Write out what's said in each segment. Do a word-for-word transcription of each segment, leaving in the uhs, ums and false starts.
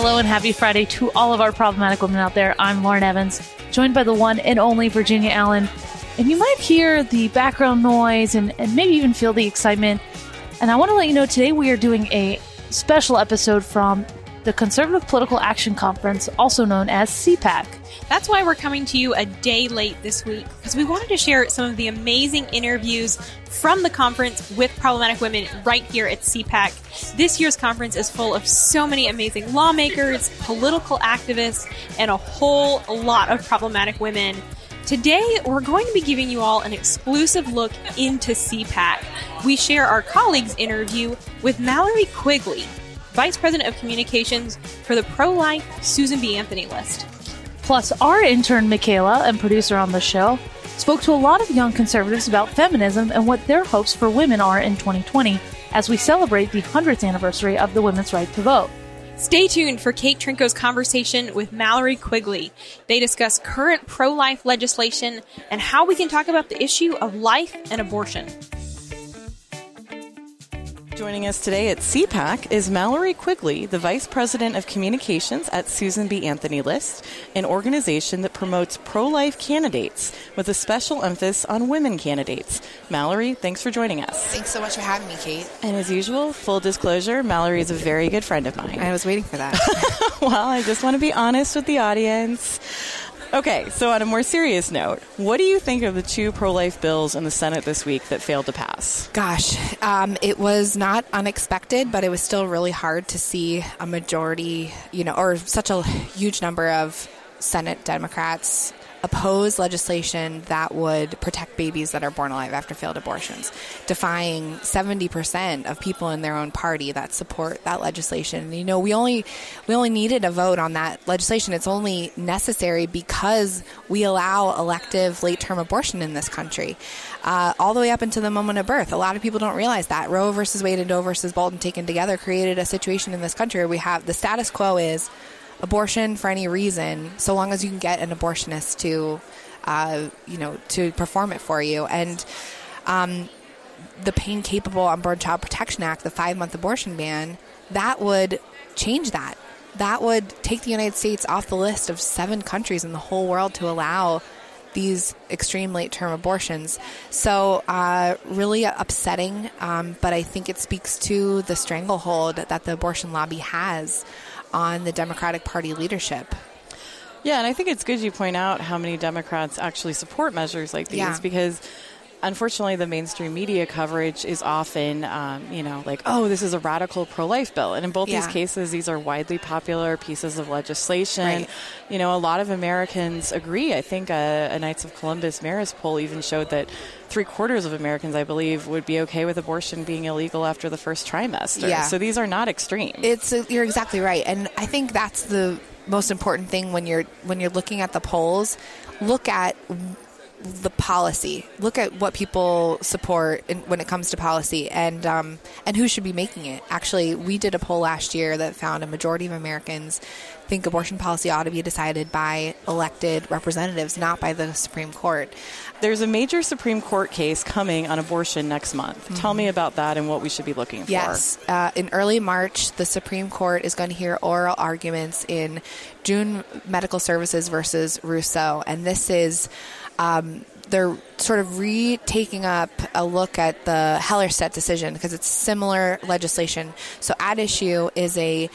Hello and happy Friday to all of our problematic women out there. I'm Lauren Evans, joined by the one and only Virginia Allen. And you might hear the background noise and, and maybe even feel the excitement. And I want to let you know today we are doing a special episode from the Conservative Political Action Conference, also known as C PAC. That's why we're coming to you a day late this week, because we wanted to share some of the amazing interviews from the conference with problematic women right here at C PAC. This year's conference is full of so many amazing lawmakers, political activists, and a whole lot of problematic women. Today, we're going to be giving you all an exclusive look into C PAC. We share our colleague's interview with Mallory Quigley, Vice President of Communications for the pro-life Susan B. Anthony List. Plus, our intern, Michaela, and producer on the show, spoke to a lot of young conservatives about feminism and what their hopes for women are in twenty twenty as we celebrate the one hundredth anniversary of the women's right to vote. Stay tuned for Kate Trinko's conversation with Mallory Quigley. They discuss current pro-life legislation and how we can talk about the issue of life and abortion. Joining us today at C PAC is Mallory Quigley, the Vice President of Communications at Susan B. Anthony List, an organization that promotes pro-life candidates with a special emphasis on women candidates. Mallory, thanks for joining us. Thanks so much for having me, Kate. And as usual, full disclosure, Mallory is a very good friend of mine. I was waiting for that. Well, I just want to be honest with the audience. Okay, so on a more serious note, what do you think of the two pro-life bills in the Senate this week that failed to pass? Gosh, um, it was not unexpected, but it was still really hard to see a majority, you know, or such a huge number of Senate Democrats oppose legislation that would protect babies that are born alive after failed abortions, defying seventy percent of people in their own party that support that legislation. And, you know, we only we only needed a vote on that legislation. It's only necessary because we allow elective late-term abortion in this country, uh, all the way up until the moment of birth. A lot of people don't realize that. Roe versus Wade and Doe versus Bolton taken together created a situation in this country where we have the status quo is abortion for any reason, so long as you can get an abortionist to, uh, you know, to perform it for you. And um, the Pain Capable Unborn Child Protection Act, the five-month abortion ban, that would change that. That would take the United States off the list of seven countries in the whole world to allow these extreme late-term abortions. So uh, really upsetting, um, but I think it speaks to the stranglehold that the abortion lobby has on the Democratic Party leadership. Yeah, and I think it's good you point out how many Democrats actually support measures like these, yeah. because unfortunately the mainstream media coverage is often, um, you know, like, oh, this is a radical pro-life bill. And in both yeah. these cases, these are widely popular pieces of legislation. Right. You know, a lot of Americans agree. I think a, a Knights of Columbus Marist poll even showed that three quarters of Americans, I believe, would be okay with abortion being illegal after the first trimester. Yeah. So these are not extreme. It's you're exactly right. And I think that's the most important thing when you're when you're looking at the polls. Look at the policy. Look at what people support in, when it comes to policy and um, and who should be making it. Actually, we did a poll last year that found a majority of Americans think abortion policy ought to be decided by elected representatives, not by the Supreme Court. There's a major Supreme Court case coming on abortion next month. Mm-hmm. Tell me about that and what we should be looking for. Yes. Uh, in early March, the Supreme Court is going to hear oral arguments in June Medical Services versus Russo. And this is Um, they're sort of retaking up a look at the Hellerstedt decision because it's similar legislation. So at issue is a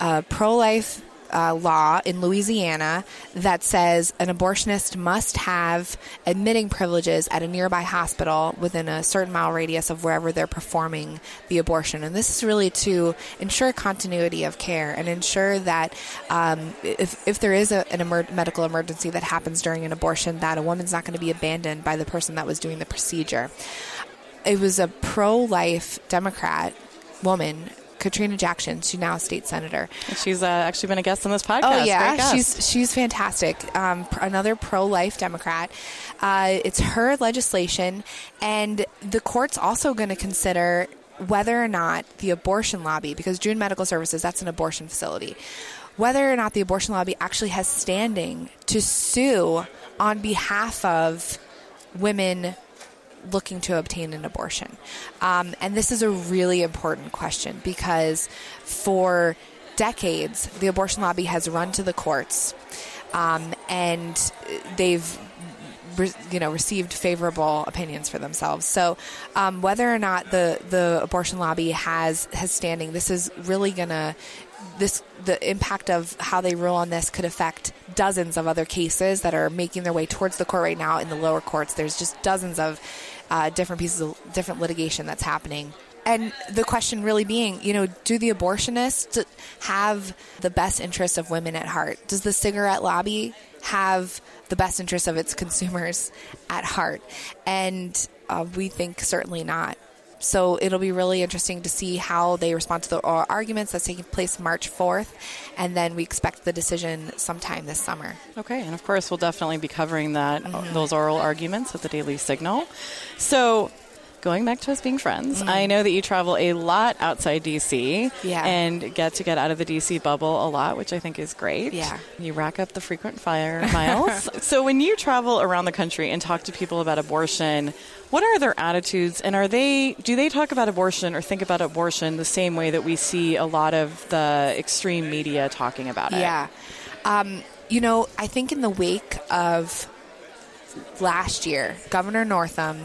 uh, pro-life uh, law in Louisiana that says an abortionist must have admitting privileges at a nearby hospital within a certain mile radius of wherever they're performing the abortion. And this is really to ensure continuity of care and ensure that um, if, if there is a, an emer- medical emergency that happens during an abortion, that a woman's not going to be abandoned by the person that was doing the procedure. It was a pro-life Democrat woman, Katrina Jackson. She's now a state senator. She's uh, actually been a guest on this podcast. Oh, yeah. She's she's fantastic. Um, another pro-life Democrat. Uh, it's her legislation. And the court's also going to consider whether or not the abortion lobby, because June Medical Services, that's an abortion facility, whether or not the abortion lobby actually has standing to sue on behalf of women looking to obtain an abortion. Um, and this is a really important question because for decades, the abortion lobby has run to the courts, um, and they've re- you know, received favorable opinions for themselves. So um, whether or not the, the abortion lobby has, has standing, this is really going to This the impact of how they rule on this could affect dozens of other cases that are making their way towards the court right now in the lower courts. There's just dozens of uh, different pieces of different litigation that's happening. And the question really being, you know, do the abortionists have the best interests of women at heart? Does the cigarette lobby have the best interests of its consumers at heart? And uh, we think certainly not. So it'll be really interesting to see how they respond to the oral arguments that's taking place March fourth, and then we expect the decision sometime this summer. Okay, and of course we'll definitely be covering that mm-hmm. those oral arguments at the Daily Signal. So going back to us being friends, mm-hmm. I know that you travel a lot outside D C yeah. and get to get out of the D C bubble a lot, which I think is great. Yeah. You rack up the frequent flyer miles. So when you travel around the country and talk to people about abortion, what are their attitudes, and are they do they talk about abortion or think about abortion the same way that we see a lot of the extreme media talking about it? Yeah. Um, you know, I think in the wake of last year, Governor Northam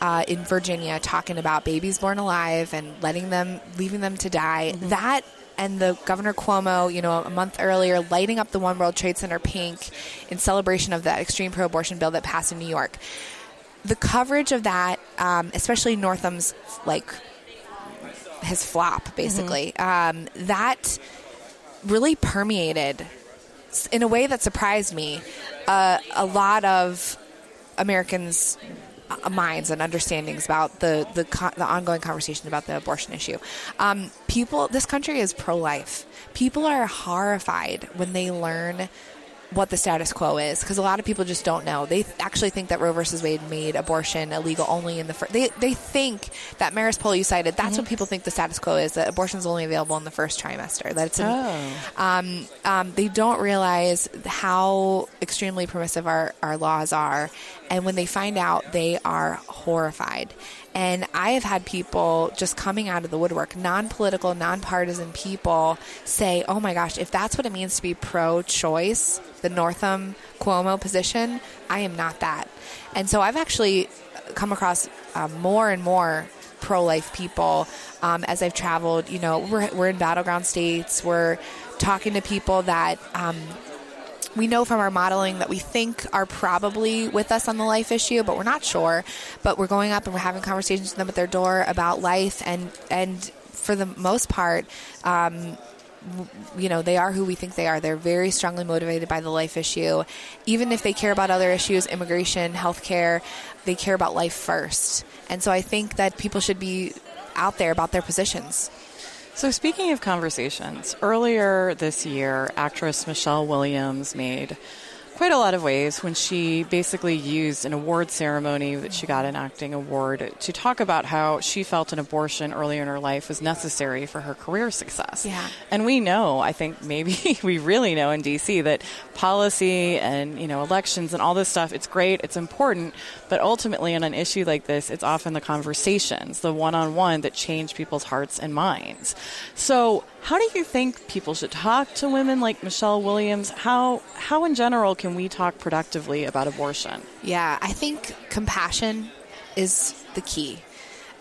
uh, in Virginia talking about babies born alive and letting them leaving them to die, mm-hmm. that and the Governor Cuomo, you know, a month earlier, lighting up the One World Trade Center pink in celebration of that extreme pro-abortion bill that passed in New York. The coverage of that, um, especially Northam's, like, his flop, basically, mm-hmm. um, that really permeated, in a way that surprised me, uh, a lot of Americans' minds and understandings about the, the, co- the ongoing conversation about the abortion issue. Um, people, this country is pro-life. People are horrified when they learn what the status quo is, because a lot of people just don't know. They th- actually think that Roe versus Wade made abortion illegal only in the first... They they think that Marist poll you cited, that's mm-hmm. what people think the status quo is, that abortion is only available in the first trimester. That it's an, oh. um, um, they don't realize how extremely permissive our, our laws are, and when they find out, they are horrified. And I have had people just coming out of the woodwork, non-political, non-partisan people say, oh my gosh, if that's what it means to be pro-choice, the Northam Cuomo position, I am not that. And so I've actually come across uh, more and more pro-life people um, as I've traveled. You know, we're, we're in battleground states. We're talking to people that um, we know from our modeling that we think are probably with us on the life issue, but we're not sure. But we're going up and we're having conversations with them at their door about life. And, and for the most part, um, you know, they are who we think they are. They're very strongly motivated by the life issue. Even if they care about other issues, immigration, healthcare, they care about life first. And so I think that people should be out there about their positions. So speaking of conversations, earlier this year, actress Michelle Williams made quite a lot of waves when she basically used an award ceremony that she got an acting award to talk about how she felt an abortion earlier in her life was necessary for her career success. Yeah. And we know, I think maybe we really know in D C that policy and, you know, elections and all this stuff, it's great, it's important, but ultimately on an issue like this, it's often the conversations, the one-on-one that change people's hearts and minds. So how do you think people should talk to women like Michelle Williams? How, how in general can we talk productively about abortion? Yeah, I think compassion is the key.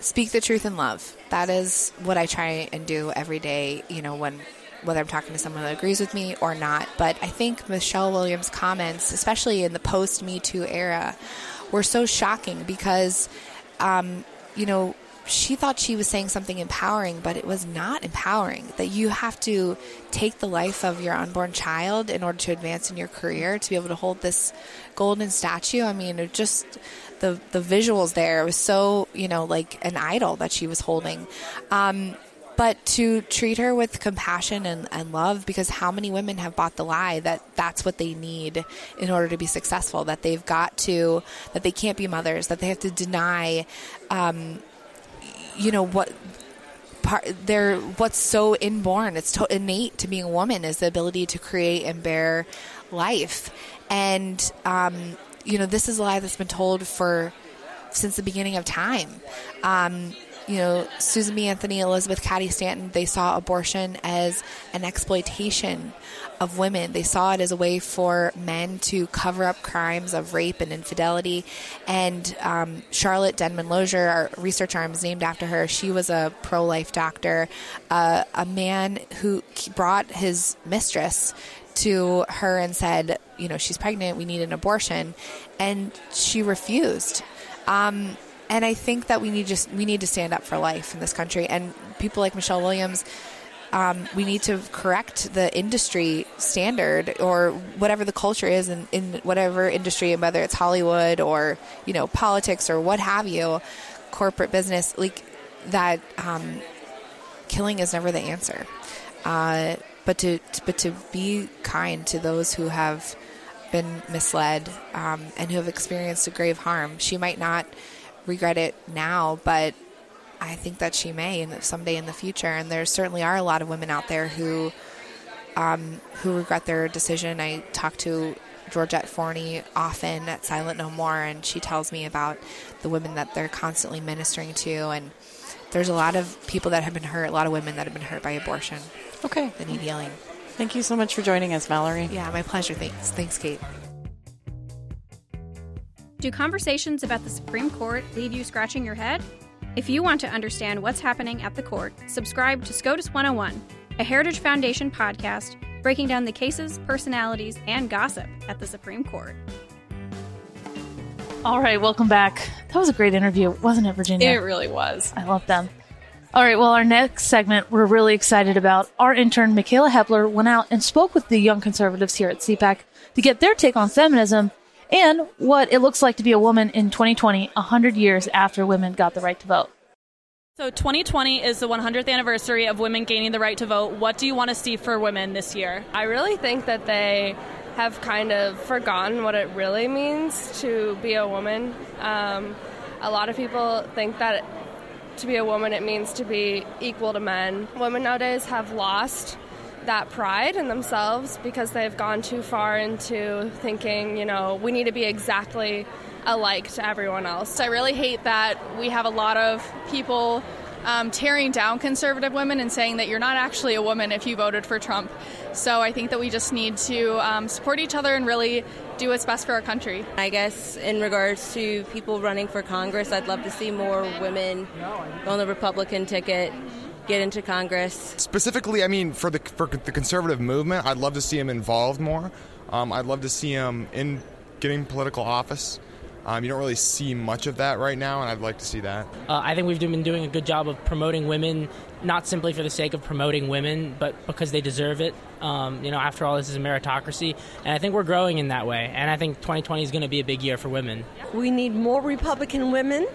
Speak the truth in love. That is what I try and do every day, you know, when whether I'm talking to someone that agrees with me or not. But I think Michelle Williams' comments, especially in the post-Me Too era, were so shocking because, um, you know, she thought she was saying something empowering, but it was not empowering. That you have to take the life of your unborn child in order to advance in your career, to be able to hold this golden statue. I mean, it just the the visuals there, it was so, you know, like an idol that she was holding. Um, but to treat her with compassion and, and love, because how many women have bought the lie that that's what they need in order to be successful, that they've got to, that they can't be mothers, that they have to deny, um, you know, what part they're, what's so inborn, it's to, innate to being a woman is the ability to create and bear life. And, um, you know, this is a lie that's been told for since the beginning of time. Um, you know, Susan B. Anthony, Elizabeth Cady Stanton, they saw abortion as an exploitation of women. They saw it as a way for men to cover up crimes of rape and infidelity. And um, Charlotte Denman Lozier, our research arm is named after her. She was a pro-life doctor, uh, a man who brought his mistress to her and said, you know, she's pregnant, we need an abortion. And she refused. Um, and I think that we need just we need to stand up for life in this country. And people like Michelle Williams, um, we need to correct the industry standard or whatever the culture is in, in whatever industry, whether it's Hollywood or, you know, politics or what have you, corporate business, like that um, killing is never the answer. Uh, but to but to be kind to those who have been misled um, and who have experienced a grave harm. She might not regret it now, but I think that she may in the, someday in the future. And there certainly are a lot of women out there who um, who regret their decision. I talk to Georgette Forney often at Silent No More, and she tells me about the women that they're constantly ministering to. And there's a lot of people that have been hurt, a lot of women that have been hurt by abortion. Okay. That need healing. Thank you so much for joining us, Mallory. Yeah, my pleasure. Thanks. Thanks, Kate. Do conversations about the Supreme Court leave you scratching your head? If you want to understand what's happening at the court, subscribe to SCOTUS one oh one, a Heritage Foundation podcast breaking down the cases, personalities, and gossip at the Supreme Court. All right, welcome back. That was a great interview, wasn't it, Virginia? It really was. I love them. All right, well, our next segment we're really excited about. Our intern, Michaela Hepler, went out and spoke with the young conservatives here at C PAC to get their take on feminism and what it looks like to be a woman in twenty twenty, one hundred years after women got the right to vote. So twenty twenty is the one hundredth anniversary of women gaining the right to vote. What do you want to see for women this year? I really think that they have kind of forgotten what it really means to be a woman. Um, a lot of people think that... It, to be a woman, it means to be equal to men. Women nowadays have lost that pride in themselves because they've gone too far into thinking, you know, we need to be exactly alike to everyone else. I really hate that we have a lot of people um, tearing down conservative women and saying that you're not actually a woman if you voted for Trump. So I think that we just need to um, support each other and really do what's best for our country. I guess in regards to people running for Congress, I'd love to see more women on the Republican ticket get into Congress. Specifically, I mean, for the for the conservative movement, I'd love to see them involved more. Um, I'd love to see them in getting political office. Um, you don't really see much of that right now, and I'd like to see that. Uh, I think we've been doing a good job of promoting women, not simply for the sake of promoting women, but because they deserve it. Um, you know, after all, this is a meritocracy, and I think we're growing in that way. And I think twenty twenty is going to be a big year for women. We need more Republican women,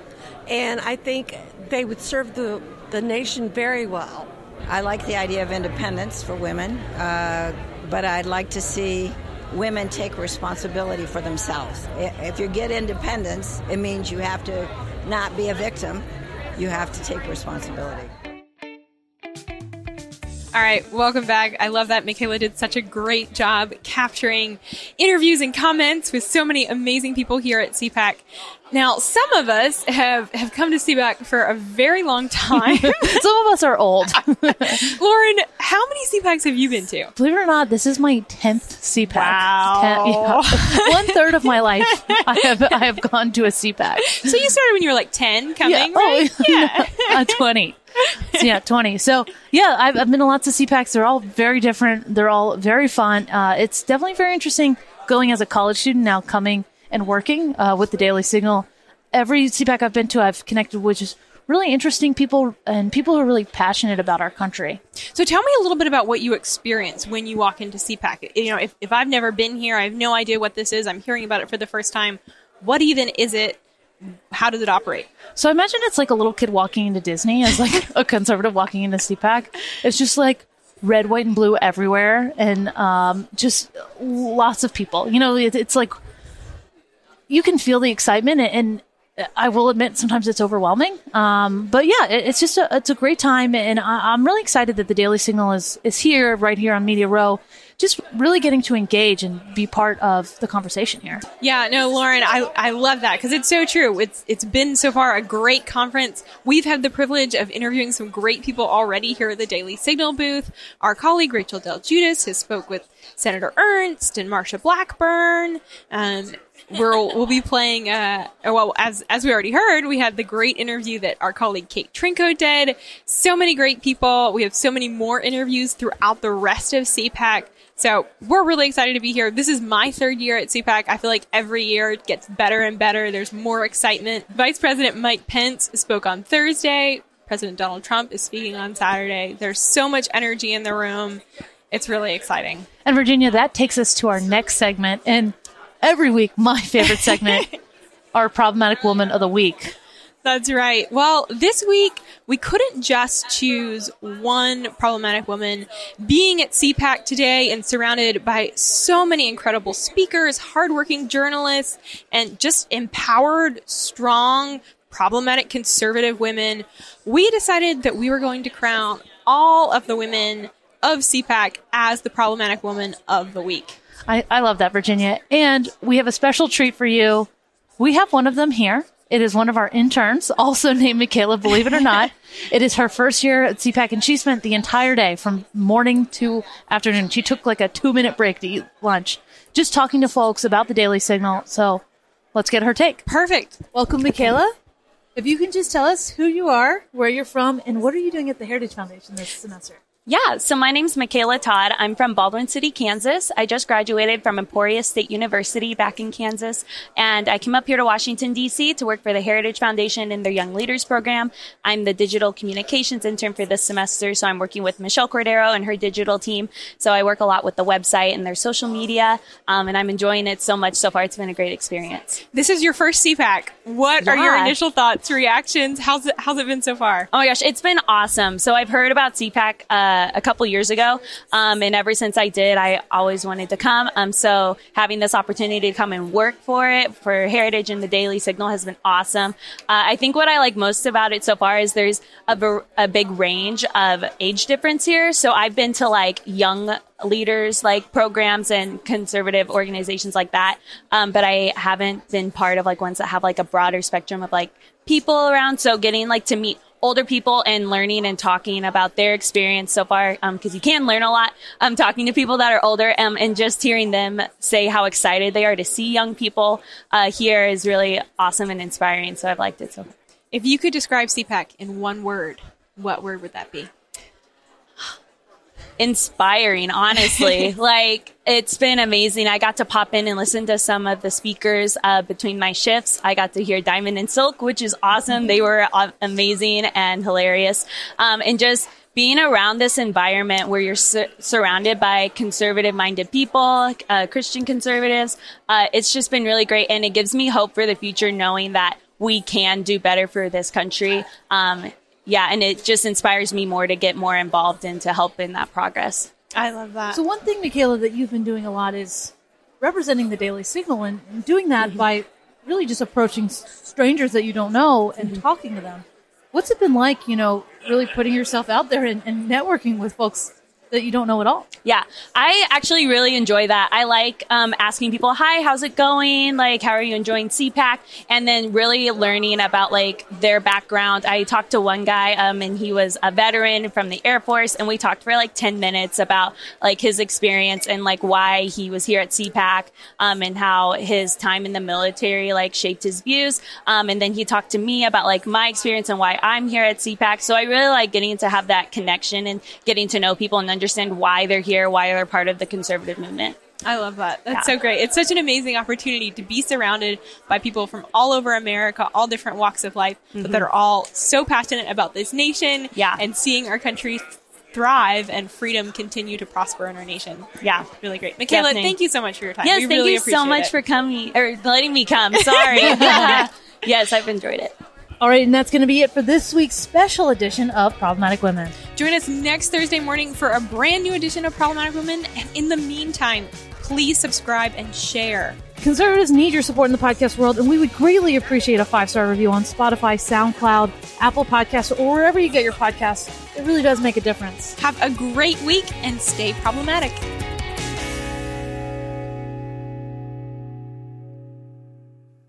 and I think they would serve the, the nation very well. I like the idea of independence for women, uh, but I'd like to see women take responsibility for themselves. If you get independence, it means you have to not be a victim. You have to take responsibility. All right, welcome back. I love that Michaela did such a great job capturing interviews and comments with so many amazing people here at C PAC. Now, some of us have, have come to C PAC for a very long time. Some of us are old. Lauren, how many C PACs have you been to? Believe it or not, this is my tenth C PAC. Wow. Ten, yeah. One third of my life I have I have gone to a C PAC. So you started when you were like ten coming, yeah. Right? Oh, yeah. No, uh, twenty. So, yeah, twenty. So, yeah, I've, I've been to lots of C PACs. They're all very different. They're all very fun. Uh, it's definitely very interesting going as a college student now, coming and working uh, with the Daily Signal. Every C PAC I've been to, I've connected with just really interesting people and people who are really passionate about our country. So tell me a little bit about what you experience when you walk into C PAC. You know, if, if I've never been here, I have no idea what this is. I'm hearing about it for the first time. What even is it? How does it operate? So I imagine it's like a little kid walking into Disney. It's like a conservative walking into C PAC. It's just like red, white, and blue everywhere. And um, just lots of people. You know, it, it's like you can feel the excitement. And, and I will admit sometimes it's overwhelming. Um, but yeah, it, it's just a, it's a great time. And I, I'm really excited that the Daily Signal is, is here, right here on Media Row. just really getting to engage and be part of the conversation here. Yeah, no, Lauren, I, I love that because it's so true. It's It's been so far a great conference. We've had the privilege of interviewing some great people already here at the Daily Signal booth. Our colleague, Rachel Del Judas, who spoke with Senator Ernst and Marsha Blackburn. Um, we'll, we'll be playing, uh, well, as as we already heard, we had the great interview that our colleague Kate Trinko did. So many great people. We have so many more interviews throughout the rest of C PAC. So we're really excited to be here. This is my third year at C PAC. I feel like every year it gets better and better. There's more excitement. Vice President Mike Pence spoke on Thursday. President Donald Trump is speaking on Saturday. There's so much energy in the room. It's really exciting. And Virginia, that takes us to our next segment. And every week, my favorite segment, our Problematic Woman of the Week. That's right. Well, this week, we couldn't just choose one problematic woman. Being at C PAC today and surrounded by so many incredible speakers, hardworking journalists, and just empowered, strong, problematic conservative women, we decided that we were going to crown all of the women of C PAC as the Problematic Woman of the Week. I, I love that, Virginia. And we have a special treat for you. We have one of them here. It is one of our interns, also named Michaela, believe it or not. It is her first year at C PAC, and she spent the entire day from morning to afternoon. She took like a two-minute break to eat lunch, just talking to folks about the Daily Signal. So let's get her take. Perfect. Welcome, Michaela. If you can just tell us who you are, where you're from, and what are you doing at the Heritage Foundation this semester? Yeah, so my name's Michaela Todd. I'm from Baldwin City, Kansas. I just graduated from Emporia State University back in Kansas, and I came up here to Washington, D C to work for the Heritage Foundation in their Young Leaders Program. I'm the digital communications intern for this semester, so I'm working with Michelle Cordero and her digital team. So I work a lot with the website and their social media, um, and I'm enjoying it so much so far. It's been a great experience. This is your first C PAC. What yeah. are your initial thoughts, reactions? How's it, how's it been so far? Oh my gosh, it's been awesome. So I've heard about C PAC, uh, Uh, a couple years ago, um, and ever since I did, I always wanted to come. Um, so having this opportunity to come and work for it, for Heritage and the Daily Signal, has been awesome. Uh, I think what I like most about it so far is there's a, a big range of age difference here. So I've been to like young leaders like programs and conservative organizations like that, um, but I haven't been part of like ones that have like a broader spectrum of like people around. So getting like to meet older people and learning and talking about their experience so far, um, because you can learn a lot um, talking to people that are older, um, and just hearing them say how excited they are to see young people uh, here is really awesome and inspiring. So I've liked it so far. If you could describe C PAC in one word, what word would that be? Inspiring, honestly. Like, it's been amazing. I got to pop in and listen to some of the speakers uh, between my shifts. I got to hear Diamond and Silk, which is awesome. They were uh, amazing and hilarious. Um, and just being around this environment where you're su- surrounded by conservative-minded people, uh, Christian conservatives, uh, it's just been really great. And it gives me hope for the future, knowing that we can do better for this country. Um Yeah, and it just inspires me more to get more involved and to help in that progress. I love that. So one thing, Michaela, that you've been doing a lot is representing the Daily Signal, and, and doing that mm-hmm. by really just approaching strangers that you don't know and mm-hmm. talking to them. What's it been like, you know, really putting yourself out there and, and networking with folks that you don't know at all? Yeah, I actually really enjoy that. I like um, asking people, hi, how's it going? Like, how are you enjoying C PAC? And then really learning about like their background. I talked to one guy um, and he was a veteran from the Air Force, and we talked for like ten minutes about like his experience and like why he was here at C PAC, um, and how his time in the military like shaped his views. Um, and then he talked to me about like my experience and why I'm here at C PAC. So I really like getting to have that connection and getting to know people and understand why they're here, why they're part of the conservative movement. I love that. That's yeah. so great. It's such an amazing opportunity to be surrounded by people from all over America, all different walks of life, mm-hmm. but that are all so passionate about this nation yeah. and seeing our country thrive and freedom continue to prosper in our nation. Yeah. Really great. Michaela, Definitely. Thank you so much for your time. Yes, we thank really you so much it. for coming, or letting me come. Sorry. Yes, I've enjoyed it. All right, and that's going to be it for this week's special edition of Problematic Women. Join us next Thursday morning for a brand new edition of Problematic Women. And in the meantime, please subscribe and share. Conservatives need your support in the podcast world, and we would greatly appreciate a five-star review on Spotify, SoundCloud, Apple Podcasts, or wherever you get your podcasts. It really does make a difference. Have a great week and stay problematic.